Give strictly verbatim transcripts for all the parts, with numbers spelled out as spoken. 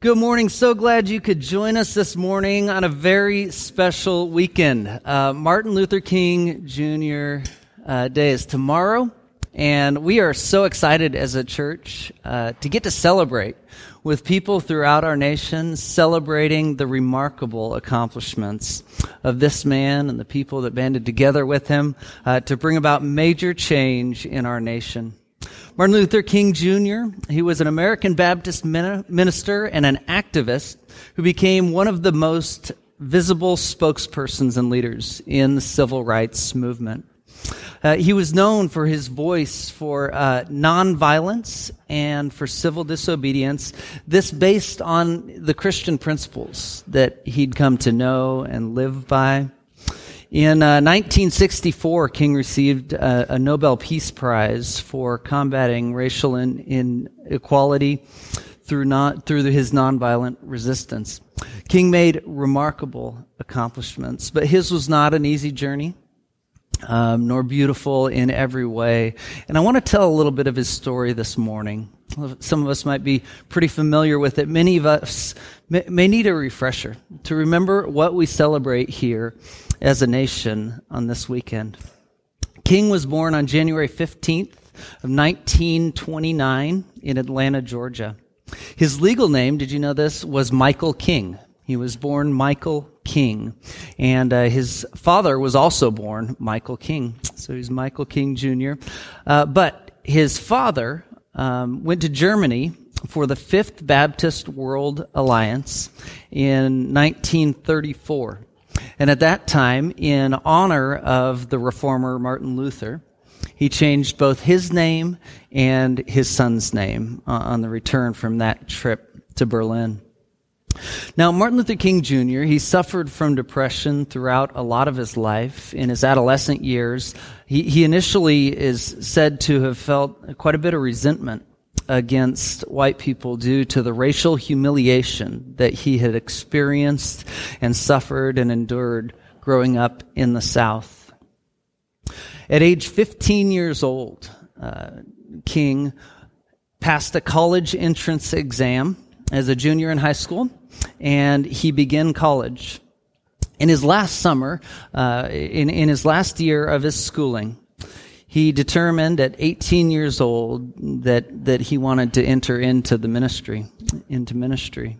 Good morning. So glad you could join us this morning on a very special weekend. Uh, Martin Luther King Junior Uh, day is tomorrow, and we are so excited as a church uh, to get to celebrate with people throughout our nation, celebrating the remarkable accomplishments of this man and the people that banded together with him uh, to bring about major change in our nation. Martin Luther King Junior, he was an American Baptist minister and an activist who became one of the most visible spokespersons and leaders in the civil rights movement. Uh, he was known for his voice for uh, nonviolence and for civil disobedience, this based on the Christian principles that he'd come to know and live by. In uh, nineteen sixty-four, King received uh, a Nobel Peace Prize for combating racial inequality through not, through his nonviolent resistance. King made remarkable accomplishments, but his was not an easy journey, um, nor beautiful in every way. And I want to tell a little bit of his story this morning. Some of us might be pretty familiar with it. Many of us may, may need a refresher to remember what we celebrate here as a nation on this weekend. King was born on January fifteenth of nineteen twenty-nine in Atlanta, Georgia. His legal name, did you know this, was Michael King. He was born Michael King, and uh, his father was also born Michael King, so he's Michael King Junior Uh, but his father Um, went to Germany for the Fifth Baptist World Alliance in nineteen thirty-four. And at that time, in honor of the reformer Martin Luther, he changed both his name and his son's name uh, on the return from that trip to Berlin. Now, Martin Luther King Junior, he suffered from depression throughout a lot of his life. In his adolescent years, he, he initially is said to have felt quite a bit of resentment against white people due to the racial humiliation that he had experienced and suffered and endured growing up in the South. At age fifteen years old, uh, King passed a college entrance exam as a junior in high school, and he began college. In his last summer, uh, in, in his last year of his schooling, he determined at eighteen years old that, that he wanted to enter into the ministry, into ministry.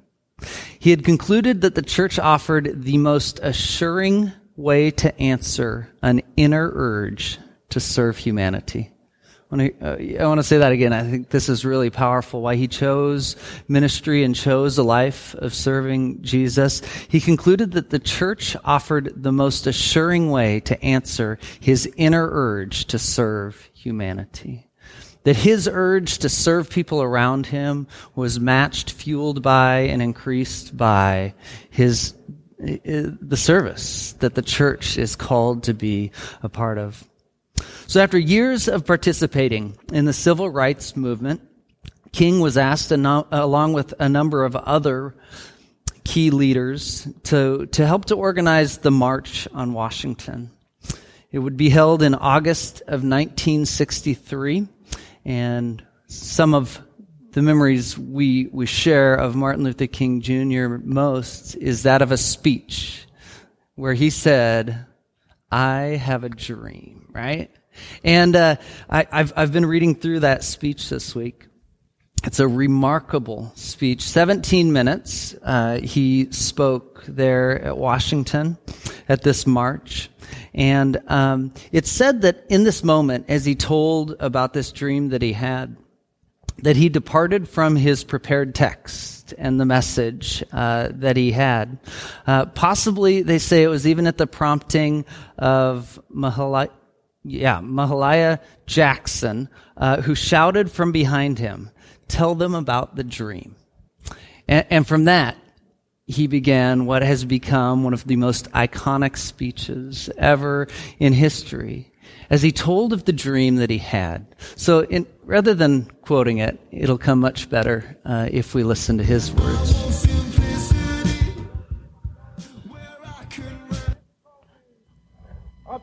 He had concluded that the church offered the most assuring way to answer an inner urge to serve humanity. I want to say that again. I think this is really powerful, why he chose ministry and chose a life of serving Jesus. He concluded that the church offered the most assuring way to answer his inner urge to serve humanity, that his urge to serve people around him was matched, fueled by, and increased by his the service that the church is called to be a part of. So after years of participating in the civil rights movement, King was asked, along with a number of other key leaders, to, to help to organize the March on Washington. It would be held in August of nineteen sixty-three, and some of the memories we, we share of Martin Luther King Junior most is that of a speech where he said, "I have a dream," right? And uh, I, I've, I've been reading through that speech this week. It's a remarkable speech. seventeen minutes uh, he spoke there at Washington at this march. And um, it's said that in this moment, as he told about this dream that he had, that he departed from his prepared text and the message uh, that he had. Uh, possibly, they say it was even at the prompting of Mahalia, yeah, Mahalia Jackson, uh, who shouted from behind him, "Tell them about the dream." And, and from that, he began what has become one of the most iconic speeches ever in history, as he told of the dream that he had. So in, rather than quoting it, it'll come much better uh, if we listen to his words. Of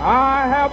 I have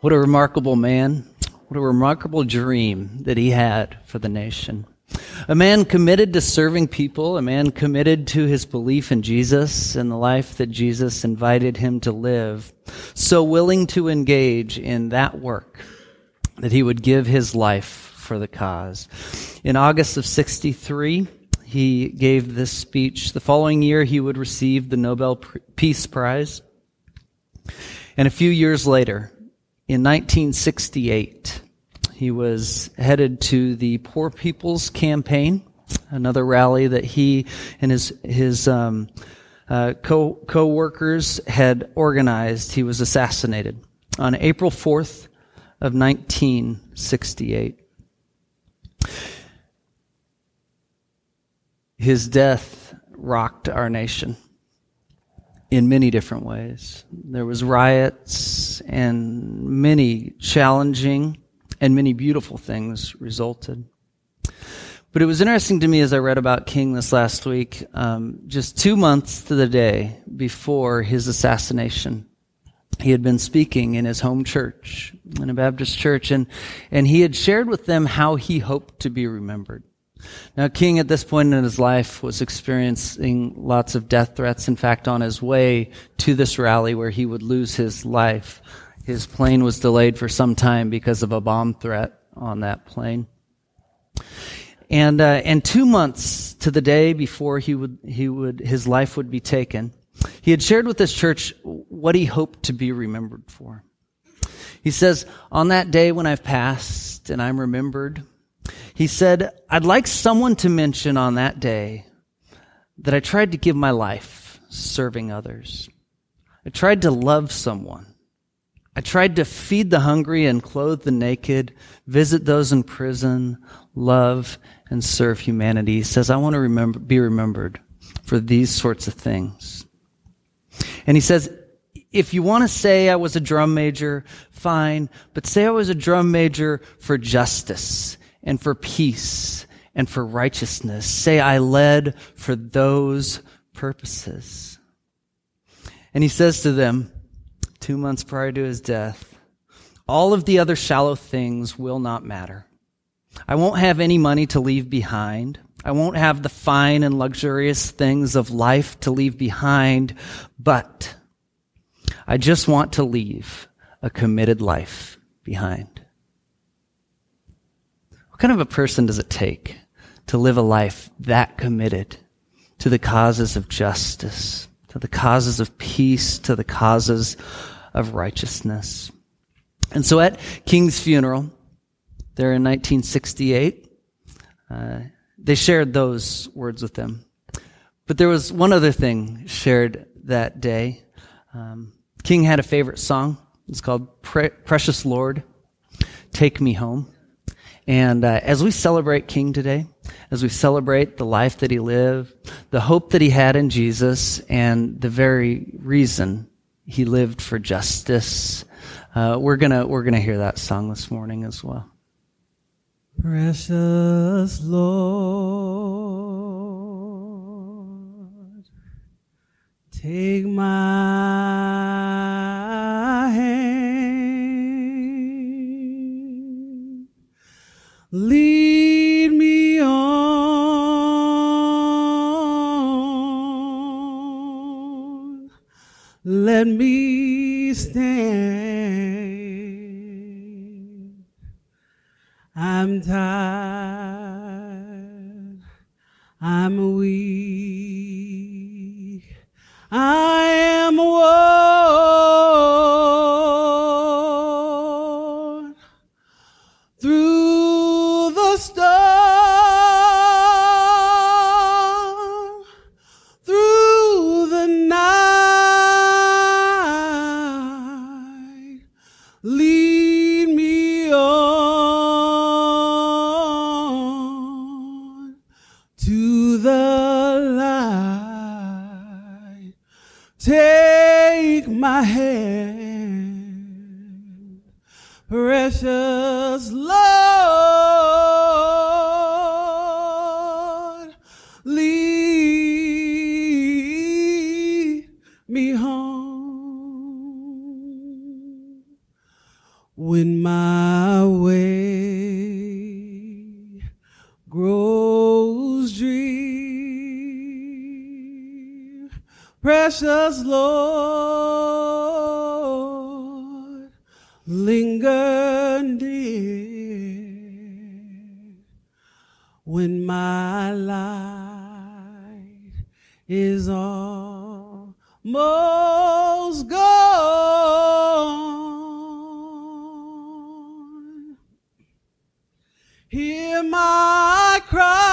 What a remarkable man. What a remarkable dream that he had for the nation. A man committed to serving people, a man committed to his belief in Jesus and the life that Jesus invited him to live, so willing to engage in that work that he would give his life for the cause. In August of sixty-three, he gave this speech. The following year, he would receive the Nobel Peace Prize. And a few years later, in nineteen sixty-eight, he was headed to the Poor People's Campaign, another rally that he and his his um, uh, co co-workers had organized. He was assassinated on April fourth of nineteen sixty-eight. His death rocked our nation in many different ways. There was riots, and many challenging and many beautiful things resulted. But it was interesting to me as I read about King this last week, um, just two months to the day before his assassination, he had been speaking in his home church, in a Baptist church, and, and he had shared with them how he hoped to be remembered. Now, King, at this point in his life, was experiencing lots of death threats. In fact, on his way to this rally where he would lose his life, his plane was delayed for some time because of a bomb threat on that plane. And uh, and two months to the day before he would he would his life would be taken, he had shared with this church what he hoped to be remembered for. He says, "On that day when I've passed and I'm remembered," he said, "I'd like someone to mention on that day that I tried to give my life serving others. I tried to love someone. I tried to feed the hungry and clothe the naked, visit those in prison, love and serve humanity." He says, "I want to remember, be remembered for these sorts of things." And he says, "If you want to say I was a drum major, fine, but say I was a drum major for justice and for peace, and for righteousness. Say, I led for those purposes." And he says to them, two months prior to his death, "All of the other shallow things will not matter. I won't have any money to leave behind. I won't have the fine and luxurious things of life to leave behind, but I just want to leave a committed life behind." kind of a person does it take to live a life that committed to the causes of justice, to the causes of peace, to the causes of righteousness? And so at King's funeral there in nineteen sixty-eight, uh, they shared those words with them. But there was one other thing shared that day. Um, King had a favorite song. It's called Pre- Precious Lord, Take Me Home. And uh, as we celebrate King today, as we celebrate the life that he lived, the hope that he had in Jesus, and the very reason he lived for justice, uh, we're gonna we're gonna hear that song this morning as well. Precious Lord, take my hand, lead me on, let me stand. I'm tired, I'm weak, I am worn through the storm, through the night, lead me on. Take my hand, precious Lord, lead me home when my way grows dreary. Precious Lord, linger near when my light is almost gone. Hear my cry.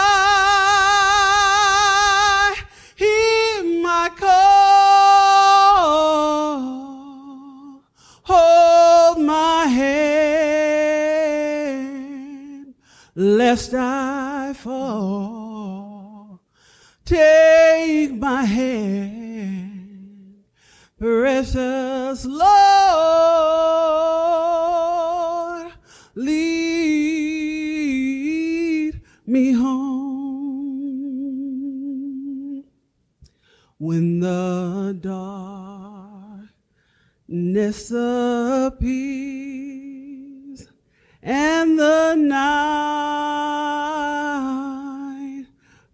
Lest I fall, take my hand, precious Lord, lead me home. When the darkness appears and the night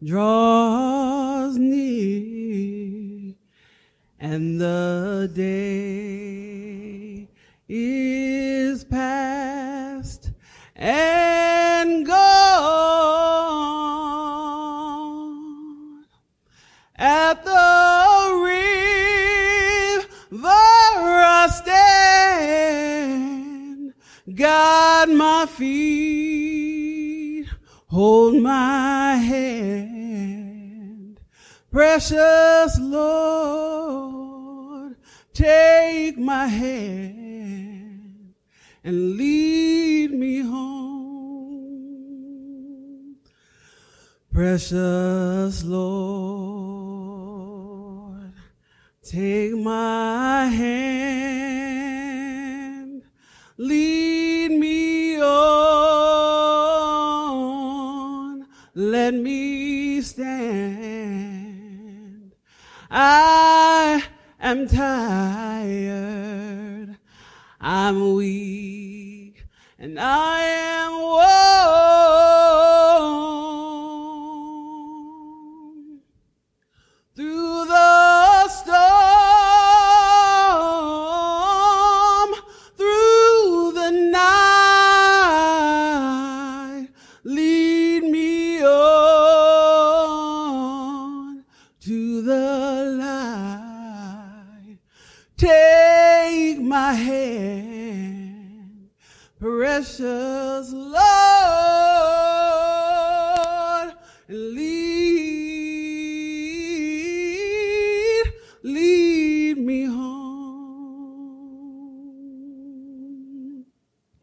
draws near, and the day is past and gone. At the river I stand, God my feet, hold my hand, precious Lord, take my hand and lead me home, precious Lord, take my hand, lead me on, let me stand. I am tired, I'm weak, and I am worn through the storm. hand, precious Lord, lead, lead me home.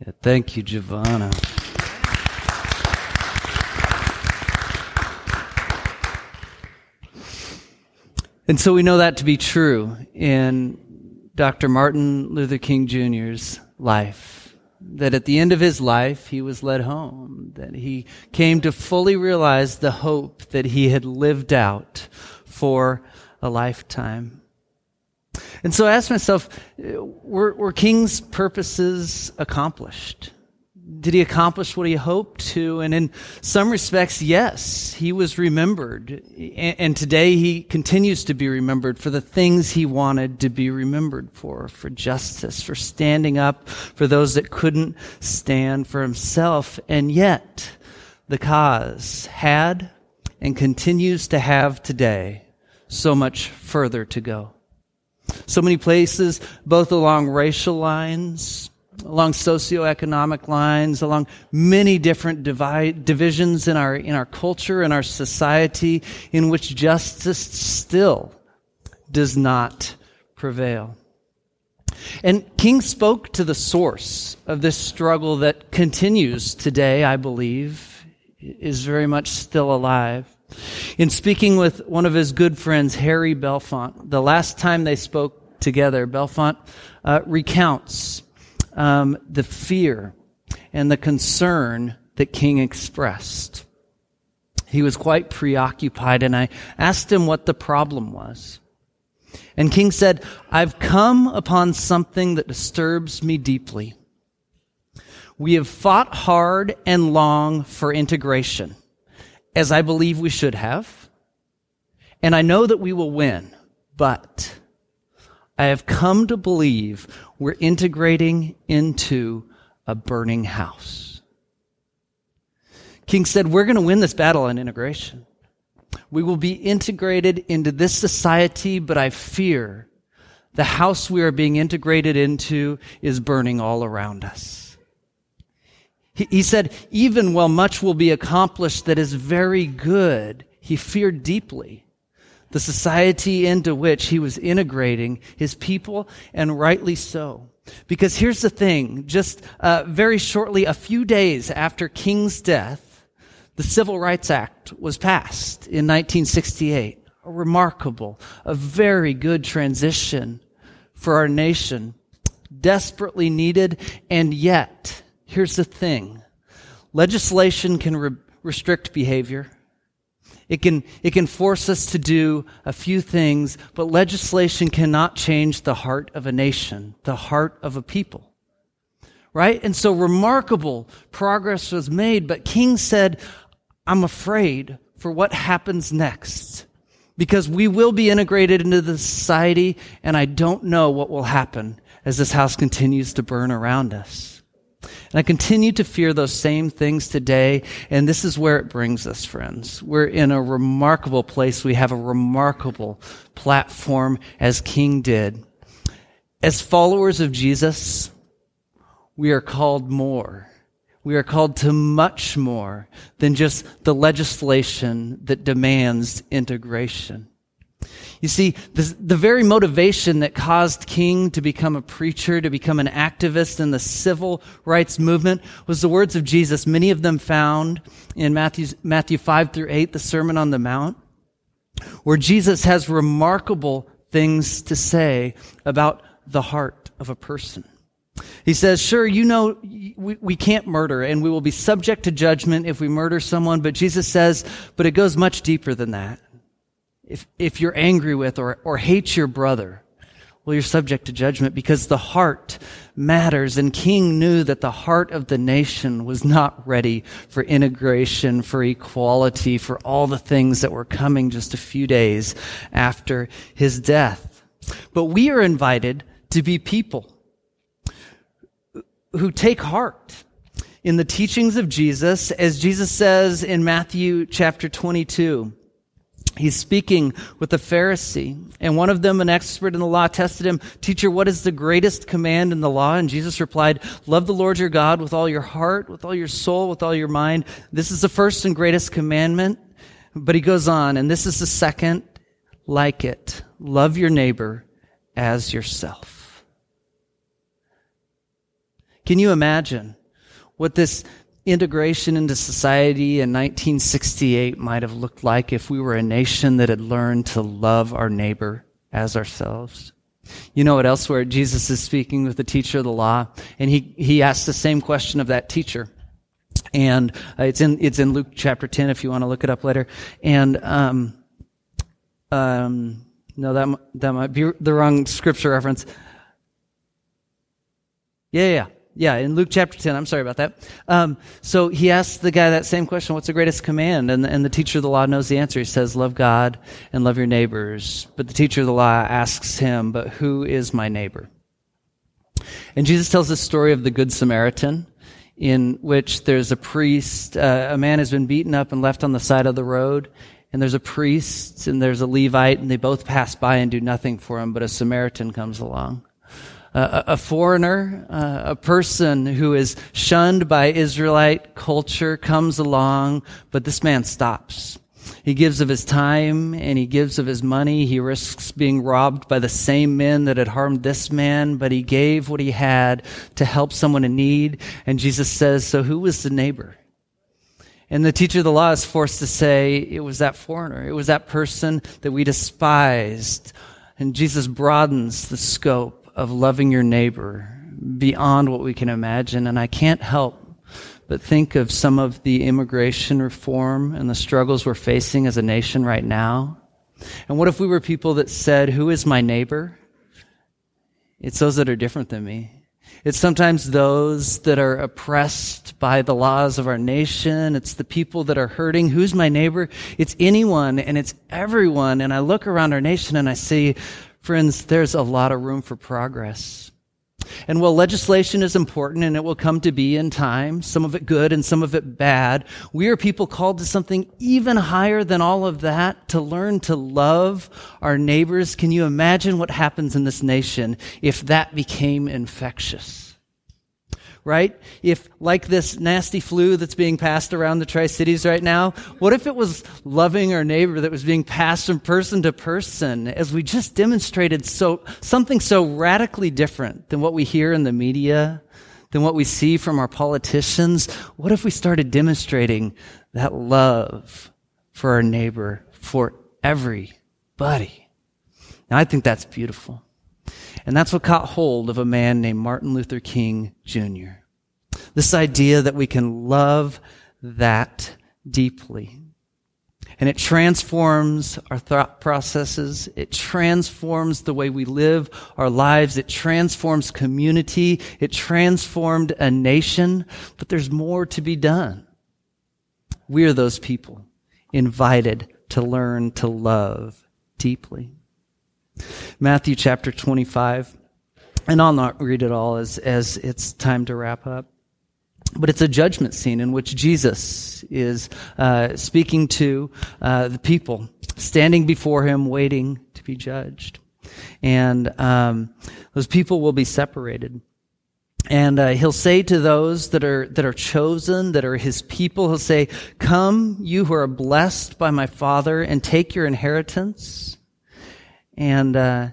Yeah, thank you, Giovanna. And so we know that to be true in Doctor Martin Luther King Junior's life, that at the end of his life, he was led home, that he came to fully realize the hope that he had lived out for a lifetime. And so I asked myself, were, were King's purposes accomplished? Did he accomplish what he hoped to? And in some respects, yes, he was remembered. And today he continues to be remembered for the things he wanted to be remembered for, for justice, for standing up for those that couldn't stand for himself. And yet the cause had and continues to have today so much further to go. So many places, both along racial lines, along socioeconomic lines, along many different divide, divisions in our in our culture, in our society, in which justice still does not prevail. And King spoke to the source of this struggle that continues today, I believe, is very much still alive. In speaking with one of his good friends, Harry Belafonte, the last time they spoke together, Belafonte uh, recounts Um, the fear and the concern that King expressed. He was quite preoccupied, and I asked him what the problem was. And King said, "I've come upon something that disturbs me deeply. We have fought hard and long for integration, as I believe we should have, and I know that we will win, but I have come to believe we're integrating into a burning house." King said, "We're going to win this battle on integration. We will be integrated into this society, but I fear the house we are being integrated into is burning all around us." He, he said, even while much will be accomplished that is very good, he feared deeply the society into which he was integrating his people, and rightly so. Because here's the thing, just uh, very shortly, a few days after King's death, the Civil Rights Act was passed in nineteen sixty-eight. A remarkable, a very good transition for our nation, desperately needed, and yet, here's the thing, legislation can re- restrict behavior. It can, it can force us to do a few things, but legislation cannot change the heart of a nation, the heart of a people, right? And so remarkable progress was made, but King said, "I'm afraid for what happens next, because we will be integrated into the society, and I don't know what will happen as this house continues to burn around us." And I continue to fear those same things today, and this is where it brings us, friends. We're in a remarkable place. We have a remarkable platform, as King did. As followers of Jesus, we are called more. We are called to much more than just the legislation that demands integration. You see, this, the very motivation that caused King to become a preacher, to become an activist in the civil rights movement, was the words of Jesus, many of them found in Matthew's, Matthew five through eight, the Sermon on the Mount, where Jesus has remarkable things to say about the heart of a person. He says, sure, you know, we, we can't murder, and we will be subject to judgment if we murder someone, but Jesus says, but it goes much deeper than that. If if you're angry with or, or hate your brother, well, you're subject to judgment, because the heart matters. And King knew that the heart of the nation was not ready for integration, for equality, for all the things that were coming just a few days after his death. But we are invited to be people who take heart in the teachings of Jesus, as Jesus says in Matthew chapter twenty-two. He's speaking with a Pharisee, and one of them, an expert in the law, tested him, "Teacher, what is the greatest command in the law?" And Jesus replied, "Love the Lord your God with all your heart, with all your soul, with all your mind. This is the first and greatest commandment." But he goes on, and this is the second like it. Love your neighbor as yourself. Can you imagine what this integration into society in nineteen sixty-eight might have looked like if we were a nation that had learned to love our neighbor as ourselves? You know what, elsewhere, Jesus is speaking with the teacher of the law, and he, he asks the same question of that teacher. And uh, it's in it's in Luke chapter ten if you want to look it up later. And um, um, no, that that might be the wrong scripture reference. Yeah, yeah. Yeah, in Luke chapter ten, I'm sorry about that. Um, so he asks the guy that same question, what's the greatest command? And, and the teacher of the law knows the answer. He says, love God and love your neighbors. But the teacher of the law asks him, but who is my neighbor? And Jesus tells the story of the Good Samaritan, in which there's a priest, uh, a man has been beaten up and left on the side of the road, and there's a priest and there's a Levite, and they both pass by and do nothing for him, but a Samaritan comes along. Uh, a foreigner, uh, a person who is shunned by Israelite culture comes along, but this man stops. He gives of his time and he gives of his money. He risks being robbed by the same men that had harmed this man, but he gave what he had to help someone in need. And Jesus says, so who was the neighbor? And the teacher of the law is forced to say, it was that foreigner. It was that person that we despised. And Jesus broadens the scope of loving your neighbor beyond what we can imagine. And I can't help but think of some of the immigration reform and the struggles we're facing as a nation right now. And what if we were people that said, who is my neighbor? It's those that are different than me. It's sometimes those that are oppressed by the laws of our nation. It's the people that are hurting. Who's my neighbor? It's anyone and it's everyone. And I look around our nation and I see, friends, there's a lot of room for progress. And while legislation is important and it will come to be in time, some of it good and some of it bad, we are people called to something even higher than all of that, to learn to love our neighbors. Can you imagine what happens in this nation if that became infectious? Right? If, like this nasty flu that's being passed around the Tri-Cities right now, what if it was loving our neighbor that was being passed from person to person, as we just demonstrated so something so radically different than what we hear in the media, than what we see from our politicians? What if we started demonstrating that love for our neighbor, for everybody? Now, I think that's beautiful. And that's what caught hold of a man named Martin Luther King Junior This idea that we can love that deeply. And it transforms our thought processes. It transforms the way we live our lives. It transforms community. It transformed a nation. But there's more to be done. We are those people invited to learn to love deeply. Matthew chapter twenty-five, and I'll not read it all as, as it's time to wrap up, but it's a judgment scene in which Jesus is uh, speaking to uh, the people, standing before him, waiting to be judged. And um, those people will be separated. And uh, he'll say to those that are that are chosen, that are his people, he'll say, "Come, you who are blessed by my Father, and take your inheritance." And uh,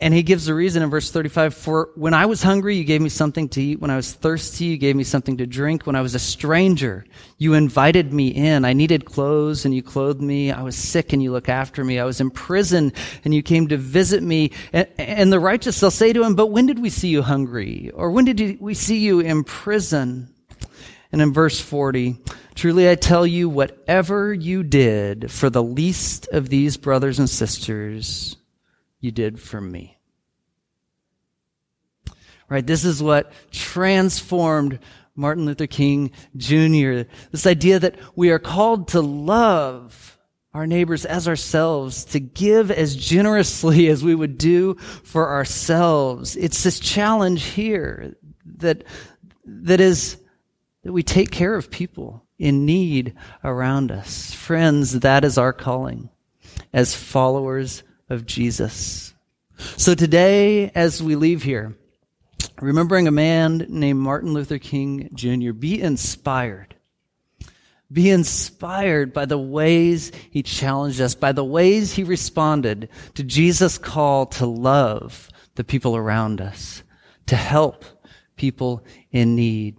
and he gives the reason in verse thirty-five, "For when I was hungry, you gave me something to eat. When I was thirsty, you gave me something to drink. When I was a stranger, you invited me in. I needed clothes, and you clothed me. I was sick, and you looked after me. I was in prison, and you came to visit me." And, and the righteous, they'll say to him, "But when did we see you hungry? Or when did we see you in prison?" And in verse forty, "Truly I tell you, whatever you did for the least of these brothers and sisters, you did for me." Right, this is what transformed Martin Luther King Junior This idea that we are called to love our neighbors as ourselves, to give as generously as we would do for ourselves. It's this challenge here that that is... that we take care of people in need around us. Friends, that is our calling. as followers of Jesus. So today, as we leave here, remembering a man named Martin Luther King Junior, be inspired. Be inspired by the ways he challenged us, by the ways he responded to Jesus' call to love the people around us, to help people in need.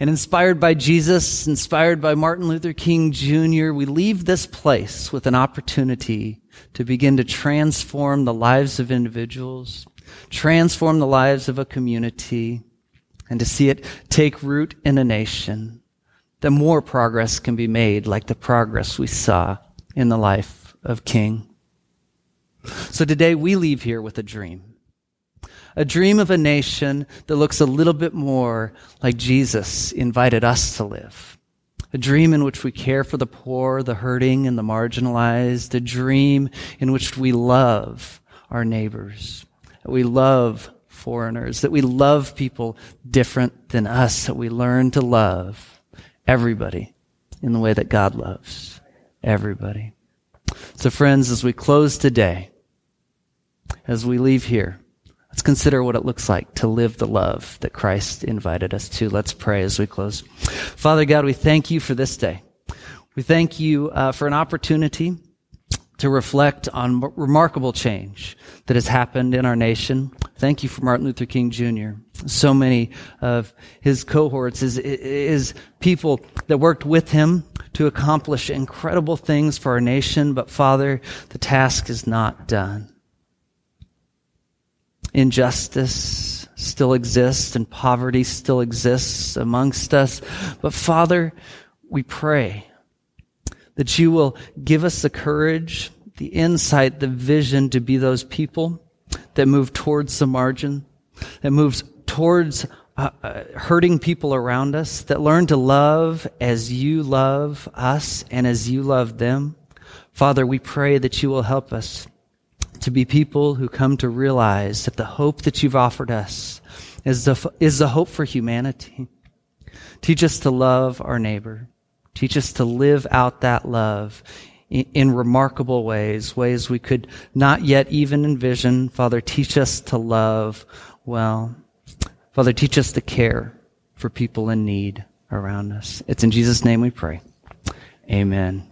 And inspired by Jesus, inspired by Martin Luther King Junior, we leave this place with an opportunity to begin to transform the lives of individuals, transform the lives of a community, and to see it take root in a nation, that more progress can be made like the progress we saw in the life of King. So today we leave here with a dream. A dream of a nation that looks a little bit more like Jesus invited us to live. A dream in which we care for the poor, the hurting, and the marginalized. A dream in which we love our neighbors, that we love foreigners, that we love people different than us, that we learn to love everybody in the way that God loves everybody. So friends, as we close today, as we leave here, let's consider what it looks like to live the love that Christ invited us to. Let's pray as we close. Father God, we thank you for this day. We thank you uh, for an opportunity to reflect on m- remarkable change that has happened in our nation. Thank you for Martin Luther King Junior So many of his cohorts, his, his people that worked with him to accomplish incredible things for our nation. But Father, the task is not done. Injustice still exists and poverty still exists amongst us. But Father, we pray that you will give us the courage, the insight, the vision to be those people that move towards the margin, that moves towards uh, hurting people around us, that learn to love as you love us and as you love them. Father, we pray that you will help us to be people who come to realize that the hope that you've offered us is the, is the hope for humanity. Teach us to love our neighbor. Teach us to live out that love in, in remarkable ways, ways we could not yet even envision. Father, teach us to love well. Father, teach us to care for people in need around us. It's in Jesus' name we pray. Amen.